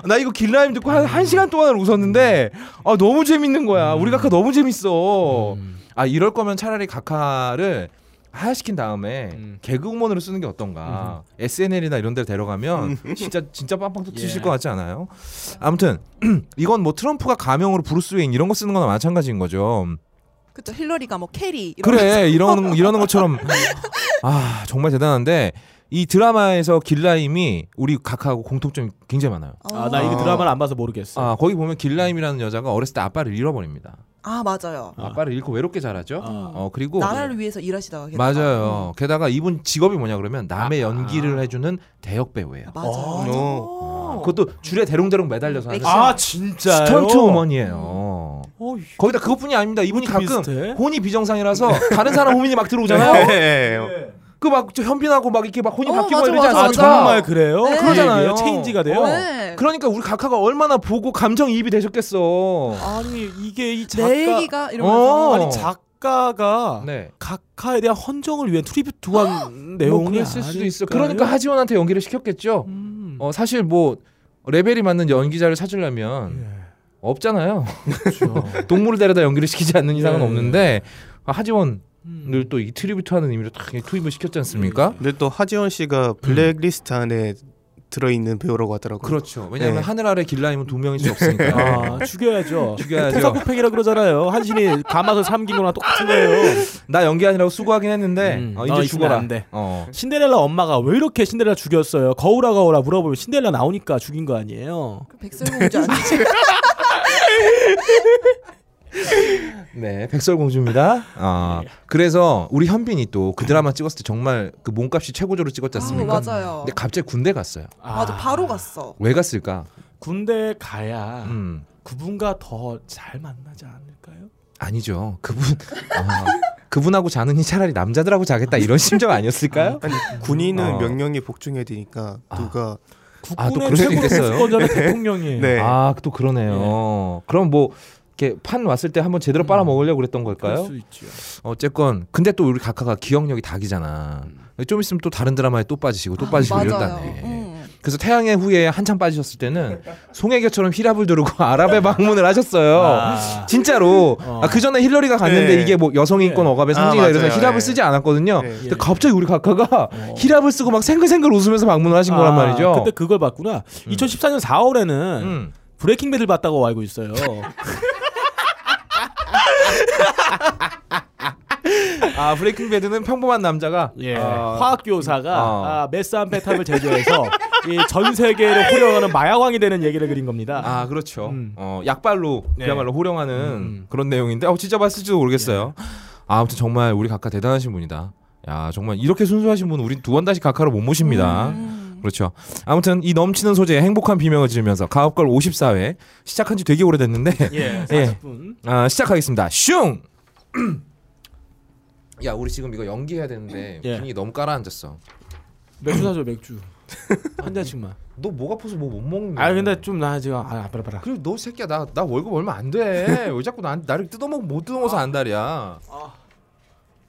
나 이거 길라임 듣고 한, 한 시간 동안 웃었는데 아, 너무 재밌는 거야. 음. 우리 각하 너무 재밌어. 음. 아 이럴 거면 차라리 각하를 하야시킨 다음에 음. 개그우먼으로 쓰는 게 어떤가. 음. 에스엔엘이나 이런 데를 데려가면 진짜 진짜 빵빵 터치실 예. 것 같지 않아요? 아무튼 이건 뭐 트럼프가 가명으로 브루스 웨인 이런 거 쓰는 거나 마찬가지인 거죠. 그렇죠. 힐러리가 뭐 캐리 이런 그래 이런 이러는 것처럼 아 정말 대단한데 이 드라마에서 길라임이 우리 각하하고 공통점이 굉장히 많아요. 아 나 이거 드라마를 안 봐서 모르겠어. 아 거기 보면 길라임이라는 여자가 어렸을 때 아빠를 잃어버립니다. 아 맞아요. 아빠를 잃고 외롭게 자라죠. 어, 어 그리고 나라를 위해서 일하시다가 게다가. 맞아요. 음. 게다가 이분 직업이 뭐냐 그러면 남의 아, 연기를 아. 해주는 대역 배우예요. 맞아요. 어. 아, 그것도 줄에 대롱대롱 매달려서 하는. 아 진짜요? 스턴트 우먼이에요. 음. 거기다 그것뿐이 아닙니다. 이분이 가끔 비슷해? 혼이 비정상이라서 다른 사람 호민이 막 들어오잖아요. 네. 네. 그 막 현빈하고 막 이렇게 막 혼이 어, 바뀌고 맞아, 이러지 않습니까? 아, 정말 그래요? 네. 그러잖아요. 체인지가 돼요. 어. 네. 그러니까 우리 각하가 얼마나 보고 감정이입이 되셨겠어. 아니 이게 이 작가 내 얘기가 이러면서 어. 아니 작가가 네. 각하에 대한 헌정을 위한 트리뷰트한 내용을 쓸 수도 있어. 그러니까 하지원한테 연기를 시켰겠죠. 음. 어, 사실 뭐 레벨이 맞는 연기자를 찾으려면 예. 없잖아요. 그렇죠. 동물을 데려다 연기를 시키지 않는 이상은 예. 없는데 아, 하지원 늘 또 이 트리뷰트하는 의미로 딱 투입을 시켰지 않습니까? 근데 또 하지원 씨가 블랙리스트 안에 들어있는 배우라고 하더라고요. 그렇죠. 왜냐하면 네. 하늘 아래 길라임은 두 명일 수 없으니까. 아, 죽여야죠. 죽여야죠. 태사구팽이라 그러잖아요. 한신이 가마솥 삼긴 거랑 똑같은 거예요. 나 연기 아니라고 수고하긴 했는데 음. 어, 이제 어, 죽어라. 안 돼. 어. 신데렐라 엄마가 왜 이렇게 신데렐라 죽였어요? 거울아 거울아 물어보면 신데렐라 나오니까 죽인 거 아니에요? 그 백설공주 아니지? 네, 백설공주입니다. 아, 그래서 우리 현빈이 또 그 드라마 찍었을 때 정말 그 몸값이 최고조로 찍었지 않습니까? 아, 맞아요. 근데 갑자기 군대 갔어요. 아, 맞아, 바로 갔어. 왜 갔을까? 군대 가야 음. 그분과 더 잘 만나지 않을까요? 아니죠. 그분 아, 그분하고 자느니 차라리 남자들하고 자겠다 이런 심정 아니었을까요? 아니, 군인은 어. 명령에 복종해야 되니까 누가 아. 국군의 아, 최고로 수권자는 대통령이에요. 네. 아, 또 그러네요. 네. 그럼 뭐 이렇게 판 왔을 때 한번 제대로 빨아 먹으려고 그랬던 걸까요? 그럴 수 있죠. 어쨌건 근데 또 우리 각하가 기억력이 닭이잖아. 음. 좀 있으면 또 다른 드라마에 또 빠지시고 또 아, 빠지시고 맞아요. 이랬다네. 음. 그래서 태양의 후예 한참 빠지셨을 때는 송혜교처럼 히랍을 두르고 아랍에 방문을 하셨어요. 아. 진짜로. 어. 아, 그 전에 힐러리가 갔는데 네. 이게 뭐 여성 인권 네. 억압의 상징이다 아, 이래서 히랍을 네. 쓰지 않았거든요. 네. 근데 갑자기 우리 각하가 어. 히랍을 쓰고 막 생글생글 웃으면서 방문을 하신 아, 거란 말이죠. 그때 그걸 봤구나. 음. 이천십사 년 사월에는 음. 브레이킹 배드를 봤다고 알고 있어요. 아 브레이킹 배드는 평범한 남자가 예. 어, 화학교사가 어. 아, 메스암페탐을 제조해서 이 전 세계를 호령하는 마약왕이 되는 얘기를 그린 겁니다. 아 그렇죠. 음. 어, 약발로 네. 그야말로 호령하는 음. 그런 내용인데 어, 진짜 봤을지도 모르겠어요. 예. 아, 아무튼 정말 우리 각하 대단하신 분이다. 야 정말 이렇게 순수하신 분은 우린 두 번 다시 각하로 못 모십니다. 음. 그렇죠. 아무튼 이 넘치는 소재에 행복한 비명을 지르면서 가업걸 오십사 회 시작한 지 되게 오래됐는데 예, 사십 분 예. 아, 시작하겠습니다. 슝! 야 우리 지금 이거 연기해야 되는데 예. 분위기 너무 깔아앉았어. 맥주 사줘 맥주 한 잔씩만. 너 목 아파서 뭐 못 먹는데. 아 근데 좀 나 지금 아 아파라 아파라. 그리고 너 새끼야 나 나 월급 얼마 안 돼. 왜 자꾸 나, 나를 뜯어먹고 못 뜯어먹어서 안달이야. 아, 아.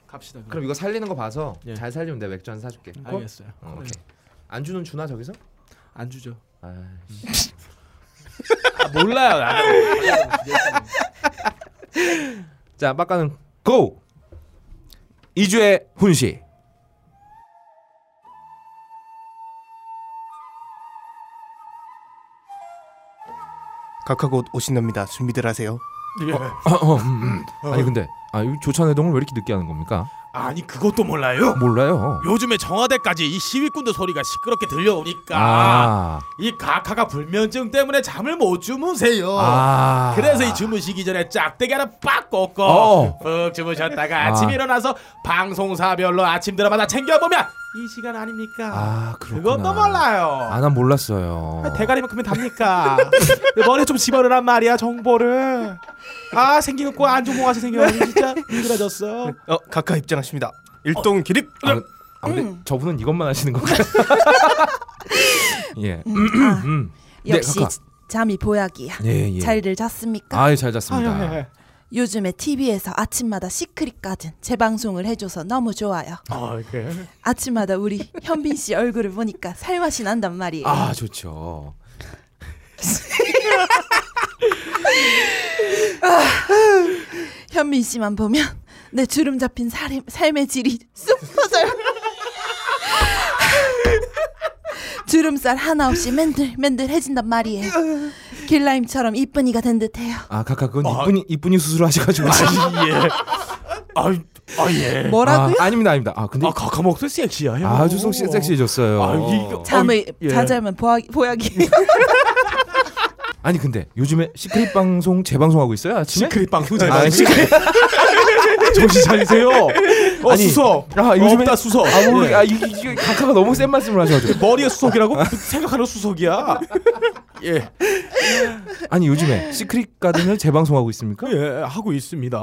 갑시다. 그럼. 그럼 이거 살리는 거 봐서 예. 잘 살리면 내가 맥주 한 잔 사줄게. 알겠어요. 어, 오케이. 안 주는 주나 저기서? 안 주죠. 아, 아 몰라요. 자, 막가는 고! 이 주의 훈시. 각하고 오신답니다. 준비들 하세요. 예. 어, 어, 어, 음, 음. 아니 근데 아, 조찬 해동을 왜 이렇게 늦게 하는 겁니까? 아니 그것도 몰라요? 몰라요. 요즘에 청와대까지 이 시위꾼들 소리가 시끄럽게 들려오니까 아. 이 각하가 불면증 때문에 잠을 못 주무세요. 아. 그래서 이 주무시기 전에 짝대기 하나 빡 꽂고 어. 푹 주무셨다가 아. 아침에 일어나서 방송사별로 아침 드라마나 챙겨보면 이 시간 아닙니까? 아 그렇구나. 그것도 몰라요. 아 난 몰랐어요. 아, 대가리만 크면 답니까? 머리 좀 집어넣으란 말이야 정보를. 아 생긴 거 안 좋은 거 같이 생겨. 진짜 힘들어졌어. 어 각하 입장하십니다. 일동 어. 기립. 아, 아 근데 음. 저분은 이것만 하시는 건가요? 예. 음, 아, 음. 네, 역시 각하. 잠이 보약이야. 예, 예. 잘들 잤습니까? 아유 잘 잤습니다. 아, 예, 예. 요즘에 티비에서 아침마다 시크릿 가든 재방송을 해줘서 너무 좋아요. 아, 그래? 아침마다 우리 현빈 씨 얼굴을 보니까 살맛이 난단 말이에요. 아, 좋죠. 아, 현빈 씨만 보면 내 주름 잡힌 살, 삶의 질이 쑥 퍼져요. 주름살 하나 없이 맨들맨들해진단 말이에요. 길라임처럼 이쁜이가 된 듯해요. 아 각하 그건 아, 이쁜이 이쁜이 수술을 하셔가지고. 아, 예. 아유, 아 예. 뭐라고요? 아, 아닙니다 아닙니다. 아 근데 아 각하 목소리 섹시해요. 아주 섹시 섹시해졌어요. 아, 잠을 아, 예. 자자면 보약 보약이에요. 아니 근데 요즘에 시크릿 방송 재방송하고 있어요 아침에? 시크릿 방송 재방송. 아, 시크릿. 정신 차리세요. 어, 아니, 수석. 아, 요즘에 다 수석. 아, 우리, 아, 이, 이, 이 각하가 너무 센 말씀을 하셔가지고. 머리에 수석이라고? 생각하는 수석이야. 예. 아니 요즘에 시크릿 가든을 재방송하고 있습니까? 예, 하고 있습니다.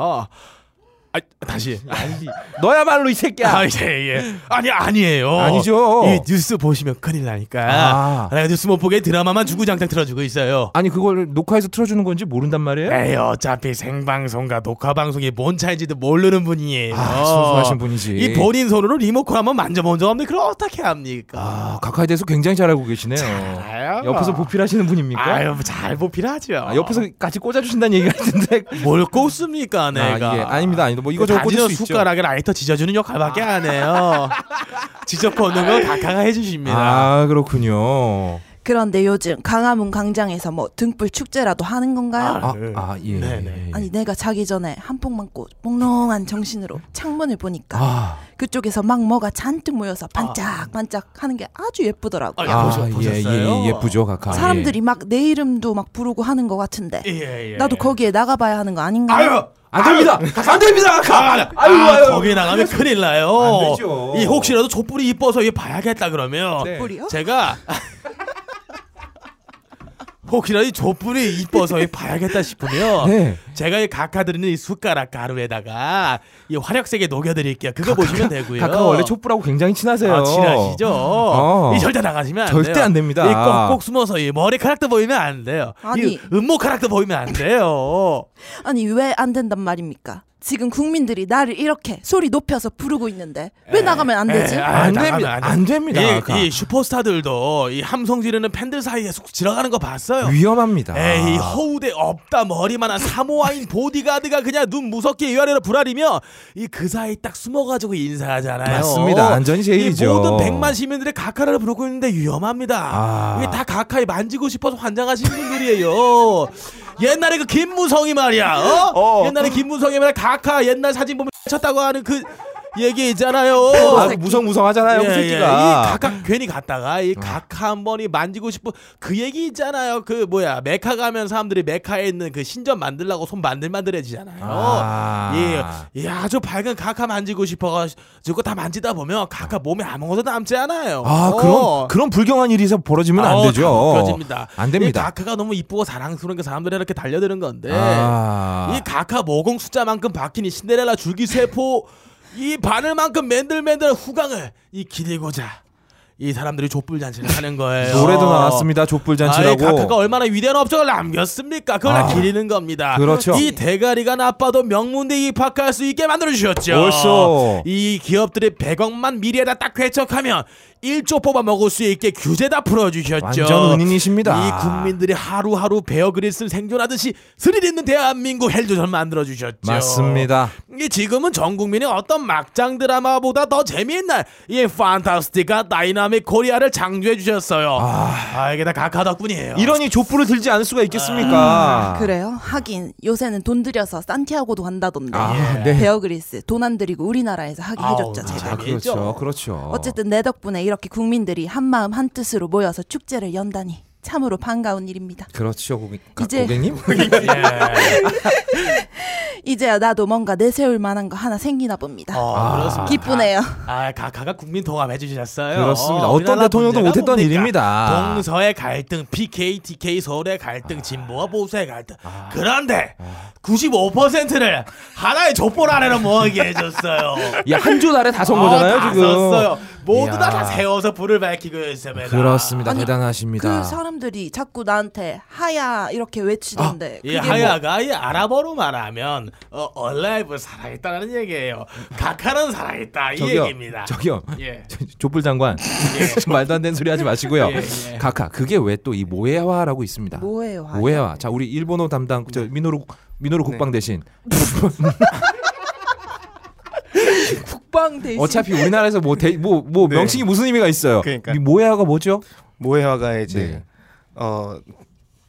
아, 다시. 아니, 너야말로 이 새끼야. 아, 예, 예. 아니 아니에요. 아니죠. 이 뉴스 보시면 큰일 나니까. 아. 내가 뉴스 못 보게 드라마만 주구장창 틀어주고 있어요. 아니 그걸 녹화해서 틀어주는 건지 모른단 말이에요? 에이 어차피 생방송과 녹화 방송이 뭔 차이인지도 모르는 분이에요. 아, 순수하신 분이지. 이 본인 손으로 리모컨 한번 만져본 적 없는데 그걸 어떻게 합니까? 아, 각하에 대해서 굉장히 잘 알고 계시네요. 잘요. 옆에서 보필하시는 분입니까? 아유 잘 보필하죠. 아, 옆에서까지 꽂아주신다는 얘기가 있는데 뭘 꽂습니까 내가? 아, 예. 아닙니다 아닙니다. 뭐 이거 저거 꽂을 수 숟가락에 있죠. 라이터 지져주는 역할밖에 안 해요. 지져보는 건 각하가 해주십니다. 아 그렇군요. 그런데 요즘 강화문 광장에서 뭐 등불 축제라도 하는 건가요? 아, 네. 아, 아 예. 네네. 아니 내가 자기 전에 한 폭만 꽂 몽롱한 정신으로 창문을 보니까 아. 그쪽에서 막 뭐가 잔뜩 모여서 반짝반짝 하는 게 아주 예쁘더라고요. 아, 보셨, 보셨어요? 예, 예, 예쁘죠 각하. 사람들이 예. 막 내 이름도 막 부르고 하는 것 같은데 예, 예. 나도 거기에 나가봐야 하는 거 아닌가요? 아유! 안 됩니다. 안 됩니다. 아, 아유, 아, 아유, 거기 나가면 큰일 나요. 안 되죠. 이 혹시라도 촛불이 이뻐서 이 봐야겠다 그러면 네. 제가 혹시라도 이 촛불이 이뻐서 이 봐야겠다 싶으면 네. 제가 이 각하드리는 이 숟가락 가루에다가 이 화력색에 녹여드릴게요. 그거 각하, 보시면 되고요. 각하 원래 촛불하고 굉장히 친하세요. 아, 친하시죠. 어. 이 절대 나가시면 안 절대 돼요. 절대 안 됩니다. 이 꼭꼭 숨어서 이 머리카락도 보이면 안 돼요. 아니. 이 음모카락도 보이면 안 돼요. 아니 왜 안 된단 말입니까? 지금 국민들이 나를 이렇게 소리 높여서 부르고 있는데 왜 에이, 나가면 안 되지? 에이, 아, 안, 됩니다. 안, 안 됩니다. 이, 이 슈퍼스타들도 이 함성 지르는 팬들 사이에 쏙 들어가는 거 봤어요. 위험합니다. 에이, 허우대 없다 머리만한 사모아인 보디가드가 그냥 눈 무섭게 위아래로 불아리며 이 그 사이 딱 숨어가지고 인사하잖아요. 맞습니다. 안전이 제일이죠. 이 모든 백만 시민들의 각하를 부르고 있는데 위험합니다. 아. 이게 다 각하에 만지고 싶어서 환장하시는 분들이에요. 옛날에 그 김무성이 말이야. 어? 어. 옛날에 김무성이 말이야. 각하 옛날 사진 보면 쳤다고 하는 그 얘기 있잖아요. 아, 무성무성하잖아요. 예, 그 새끼가. 예, 이 각하 괜히 갔다가 이 각하 한 번이 만지고 싶어 그 얘기 있잖아요. 그 뭐야 메카 가면 사람들이 메카에 있는 그 신전 만들라고 손 만들만들해지잖아요. 아. 예, 예, 아주 밝은 각하 만지고 싶어가지고 다 만지다 보면 각하 몸에 아무것도 남지 않아요. 아 어. 그런 그런 불경한 일이 벌어지면 안 어, 되죠. 벗겨집니다. 안 됩니다. 이 각하가 너무 이쁘고 사랑스러운 게 사람들이 이렇게 달려드는 건데 아. 이 각하 모공 숫자만큼 바뀐 이 신데렐라 줄기세포 이 바늘만큼 맨들맨들한 후광을 이 기리고자 이 사람들이 족불잔치를 하는 거예요. 노래도 나왔습니다. 족불잔치라고. 아, 각하가 얼마나 위대한 업적을 남겼습니까? 그걸 아, 기리는 겁니다. 그렇죠. 이 대가리가 나빠도 명문대에 입학할 수 있게 만들어주셨죠. 벌써. 이 기업들이 백억만 미래에다 딱 회척하면 일 조 뽑아 먹을 수 있게 규제 다 풀어주셨죠. 완전 은인이십니다. 이 국민들이 하루하루 베어그릴스 생존하듯이 스릴 있는 대한민국 헬조선 만들어주셨죠. 맞습니다. 이 지금은 전 국민이 어떤 막장 드라마보다 더 재미있는 이 판타스틱한 다이나믹 코리아를 창조해주셨어요. 아... 아, 이게 다 각하 덕분이에요. 이러니 족부를 들지 않을 수가 있겠습니까? 아... 그래요? 하긴 요새는 돈 들여서 산티아고도 한다던데. 아, 네. 베어그릴스 돈 안 들이고 우리나라에서 하게 아우, 해줬죠. 제가. 그렇죠, 그렇죠. 어쨌든 내 덕분에 이렇게 국민들이 한마음 한뜻으로 모여서 축제를 연다니 참으로 반가운 일입니다. 그렇죠, 고객, 이제... 고객님. 이제야 나도 뭔가 내세울 만한 거 하나 생기나 봅니다. 어, 아, 기쁘네요. 아, 가가가 국민 통합 해주셨어요. 그렇습니다. 어, 어떤 대통령도 못했던 일입니다. 동서의 갈등, 피케이, 티케이, 서울의 갈등, 진보와 보수의 갈등. 아, 그런데 아, 구십오 퍼센트를 하나의 족보 아래로 모으게 해줬어요. 야, 한 줄 아래 다 선 거잖아요. 어, 다 지금. 썼어요. 모두 다, 다 세워서 불을 밝히고 있습니다. 그렇습니다. 아니, 대단하십니다. 그 사람들이 자꾸 나한테 하야 이렇게 외치던데. 아, 이 하야가 뭐... 이 아랍어로 말하면 어, 얼라이브 살아있다는 얘기예요. 각하는 살아있다 이 저기요, 얘기입니다. 저기요. 예. 족불 장관. 예. 말도 안 되는 소리 하지 마시고요. 예, 예. 각하 그게 왜 또 이 모해화라고 있습니다. 모해화. 모해화. 자, 우리 일본어 담당 저, 미노루 미노루 국방 네. 대신. 국방 대신. 어차피 우리나라에서 뭐 뭐 뭐 네. 명칭이 무슨 의미가 있어요. 그러니까. 모해화가 뭐죠? 모해화가 이제 네. 어.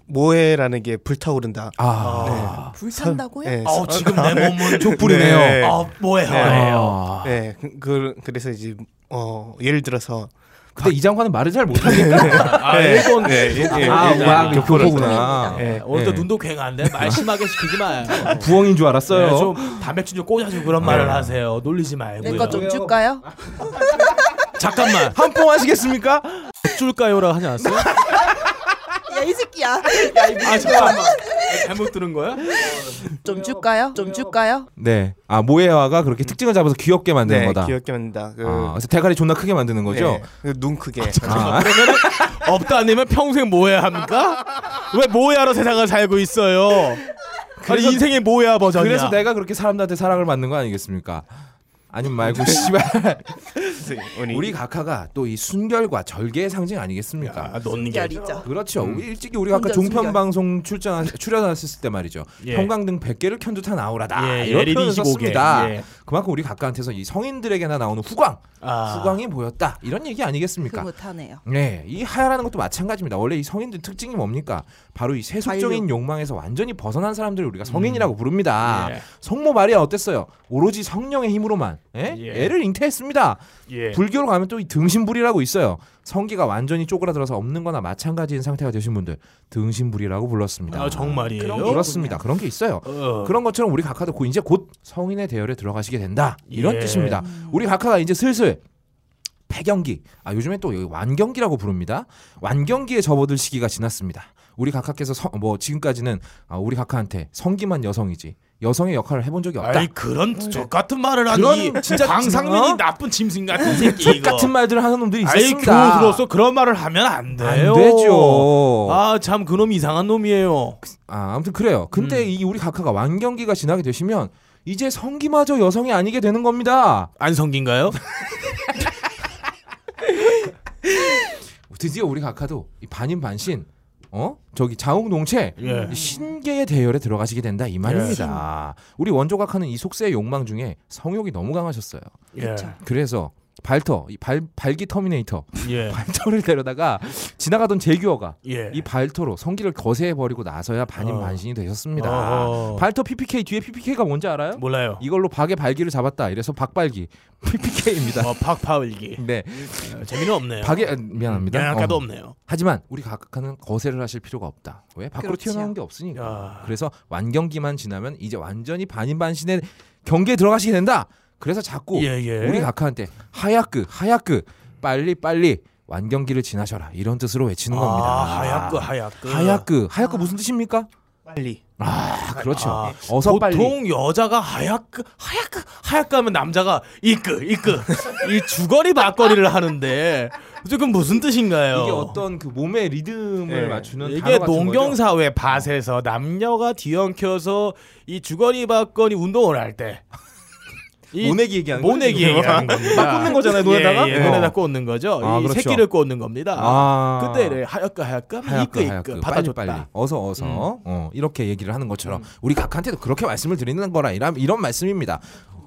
모해라는 게 불타오른다. 아, 네. 불탄다고요? 네. 어, 지금 내 몸은 족불이네요. 네. 어, 모해화예요. 네, 네. 그, 그래서 이제 어, 예를 들어서. 근데 아, 이 장관은 말을 잘 못하니까. 아, 일본, 네, 네, 네. 아, 와, 교포구나. 네. 오늘 또 눈도 괭한데 말 심하게 시키지 마요. 부엉인 줄 알았어요. 네, 좀 단백질 좀 꽂아주고 그런 네. 말을 하세요. 놀리지 말고요. 내 것 좀 줄까요? 잠깐만. 한 뽕 하시겠습니까? 줄까요라고 하지 않았어요? 야, 이 새끼야. 야, 이 아, 잠깐만. 잘못 들은 거야? 좀 줄까요? 좀 줄까요? 네. 아, 모해화가 그렇게 특징을 잡아서 귀엽게 만드는 네, 거다. 귀엽게 만든다. 그... 아, 그래서 대가리 존나 크게 만드는 거죠? 네. 눈 크게. 아, 아. 그러면 없다 아니면 평생 모해합니까? 왜 모해화로 세상을 살고 있어요? 아니, 인생의 모해화 버전이야. 그래서 내가 그렇게 사람들한테 사랑을 받는 거 아니겠습니까? 아님 말고 씨발 우리 각하가 또 이 순결과 절개의 상징 아니겠습니까? 아, 논결이죠. 그렇죠. 음. 일찍이 우리 각하 종편 방송 출전 출연하셨을 때 말이죠. 예. 형광등 백 개를 켠 듯한 아우라다. 예, 이런 표현을 썼습니다. 예. 그만큼 우리 각하한테서 이 성인들에게나 나오는 후광, 아. 후광이 보였다. 이런 얘기 아니겠습니까? 못하네요. 네, 이 하야라는 것도 마찬가지입니다. 원래 이 성인들 특징이 뭡니까? 바로 이 세속적인 아이고. 욕망에서 완전히 벗어난 사람들을 우리가 성인이라고 음. 부릅니다. 예. 성모 마리아 어땠어요? 오로지 성령의 힘으로만. 예? 예. 애를 잉태했습니다. 예. 불교로 가면 또 이 등신불이라고 있어요. 성기가 완전히 쪼그라들어서 없는 거나 마찬가지인 상태가 되신 분들 등신불이라고 불렀습니다. 아, 정말이에요? 그런 그렇습니다. 그런 게 있어요. 어. 그런 것처럼 우리 각하도 이제 곧 성인의 대열에 들어가시게 된다. 이런 예. 뜻입니다. 우리 각하가 이제 슬슬 폐경기, 아, 요즘에 또 여기 완경기라고 부릅니다. 완경기에 접어들 시기가 지났습니다. 우리 각하께서 성, 뭐 지금까지는 아, 우리 각하한테 성기만 여성이지 여성의 역할을 해본 적이 없다. 아니 그런 족 같은 말을 하니 진짜 강상민이 어? 나쁜 짐승 같은 새끼 이거. 같은 말들을 하는 놈들이 있습니다. 아니 교수로서 그런 말을 하면 안 돼요. 안 되죠. 아 참 그놈 이상한 놈이에요. 아 아무튼 그래요. 근데 음. 이 우리 각하가 완경기가 지나게 되시면 이제 성기마저 여성이 아니게 되는 겁니다. 안 성기인가요? 드디어 우리 각하도 반인반신. 어? 저기 자웅동체 예. 신계의 대열에 들어가시게 된다 이 말입니다. 예. 우리 원조각하는 이 속세의 욕망 중에 성욕이 너무 강하셨어요. 예. 그래서 발터, 이 발, 발기 터미네이터 예. 발터를 데려다가 지나가던 제규어가 예. 이 발터로 성기를 거세해버리고 나서야 반인반신이 어. 되셨습니다. 어. 발터 피피케이 뒤에 피피케이가 뭔지 알아요? 몰라요. 이걸로 박의 발기를 잡았다 이래서 박발기 피피케이입니다. 어, 박파울기. 네. 재미는 없네요. 박의, 미안합니다. 미안할까도 어. 없네요. 하지만 우리 각하는 거세를 하실 필요가 없다. 왜? 밖으로 그렇지요. 튀어나온 게 없으니까. 야. 그래서 완경기만 지나면 이제 완전히 반인반신의 경계에 들어가시게 된다. 그래서 자꾸 예, 예. 우리 각하한테 하야크 하야크 빨리 빨리 완경기를 지나셔라 이런 뜻으로 외치는 아, 겁니다. 하야크 하야크 하야크 하야크 아. 무슨 뜻입니까? 빨리. 아 그렇죠. 아, 어서 보통 빨리. 보통 여자가 하야크 하야크 하야크 하면 남자가 이끄 이끄 이 주거리 막거리를 하는데 지금 무슨 뜻인가요? 이게 어떤 그 몸의 리듬을 네. 맞추는 이게 농경사회 밭에서 남녀가 뒤엉켜서 이 주거리 막거리 운동을 할 때. 모내기 얘기하는 모내기 얘기하는 겁니다. 꽂는 거잖아요. 눈에다가 예, 예. 눈에다 꽂는 거죠. 아, 이 그렇죠. 새끼를 꽂는 겁니다. 아. 그때 이래 하얗까 하얗까 이끄 이끄 받아줬다. 빨리, 빨리. 어서 어서 음. 어, 이렇게 얘기를 하는 것처럼 음. 우리 각한테도 그렇게 말씀을 드리는 거라 이런, 이런 말씀입니다.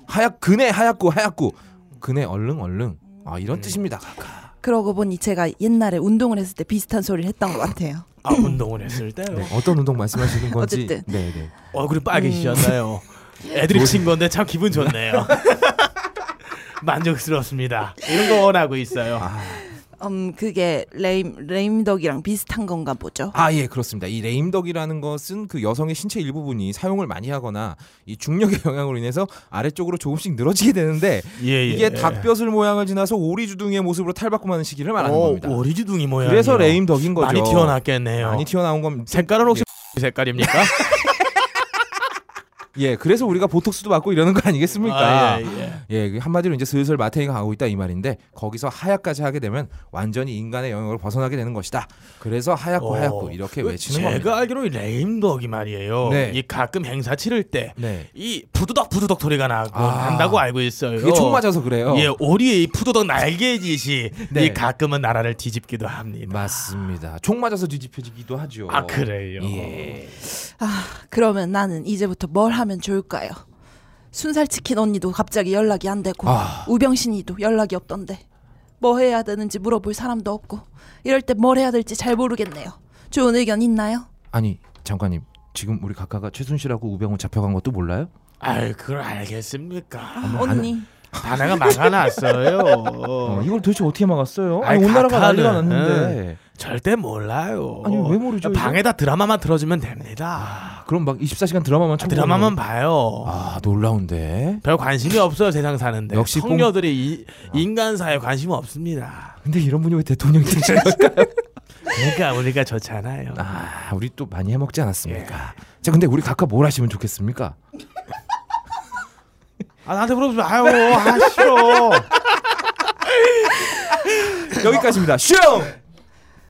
하얗 그네 하얗고 하얗고 그네 얼른 얼른 아 이런 음. 뜻입니다. 각하. 그러고 보니 제가 옛날에 운동을 했을 때 비슷한 소리를 했던 것 같아요. 아 운동을 했을 때요? 네, 어떤 운동 말씀하시는 건지 어쨌든 네네. 얼굴이 빨개지셨나요? 음. 애들이 친 건데 참 기분 좋네요. 만족스럽습니다. 이런 거 원하고 있어요. 아. 음 그게 레임 레임덕이랑 비슷한 건가 보죠. 아 예 그렇습니다. 이 레임덕이라는 것은 그 여성의 신체 일부분이 사용을 많이 하거나 이 중력의 영향으로 인해서 아래쪽으로 조금씩 늘어지게 되는데 예, 예, 이게 예. 닭뼈슬 모양을 지나서 오리주둥이의 모습으로 탈바꿈하는 시기를 말하는 오, 겁니다. 오리주둥이 모양. 그래서 레임덕인 거죠. 많이 튀어나왔겠네요. 많이 튀어나온 건 색깔은 혹시 예. 색깔입니까? 예, 그래서 우리가 보톡스도 맞고 이러는 거 아니겠습니까? 아, 예, 예. 예, 한마디로 이제 슬슬 마태이가 가고 있다 이 말인데 거기서 하얗까지 하게 되면 완전히 인간의 영역을 벗어나게 되는 것이다. 그래서 하얗고 어, 하얗고 이렇게 외치는 제가 겁니다. 제가 알기로 레임덕이 말이에요. 네. 이 가끔 행사 치를 때 이 네. 부두덕 부두덕 소리가 나고 아, 난다고 알고 있어요. 그게 총 맞아서 그래요. 예, 오리의 이 부두덕 날개짓이 네. 이 가끔은 나라를 뒤집기도 합니다. 맞습니다. 총 맞아서 뒤집혀지기도 하죠. 아 그래요. 예. 아 그러면 나는 이제부터 뭘 하면 좋을까요? 순살치킨 언니도 갑자기 연락이 안 되고 아... 우병신이도 연락이 없던데 뭐 해야 되는지 물어볼 사람도 없고 이럴 때 뭘 해야 될지 잘 모르겠네요. 좋은 의견 있나요? 아니 장관님 지금 우리 각하가 최순실하고 우병우 잡혀간 것도 몰라요? 아유 그걸 알겠습니까? 아, 언니 하나가 막아놨어요. 어, 이걸 도대체 어떻게 막았어요? 아니, 아니 온 나라가 난리가 났는데 절대 몰라요. 아니 왜 모르죠? 방에다 이거? 드라마만 틀어주면 됩니다. 아, 그럼 막 이십사 시간 드라마만 아, 드라마만 봐요. 아 놀라운데. 별 관심이 없어요 세상 사는데. 역시 성녀들이 뽕... 이, 인간사에 관심 없습니다. 근데 이런 분이 왜 대통령이 되실까요? 그러니까 우리가 좋잖아요. 아 우리 또 많이 해먹지 않았습니까? 예. 자 근데 우리 각각 뭘 하시면 좋겠습니까? 아 나한테 물어보시면 아유 아 싫어. 여기까지입니다. 슝.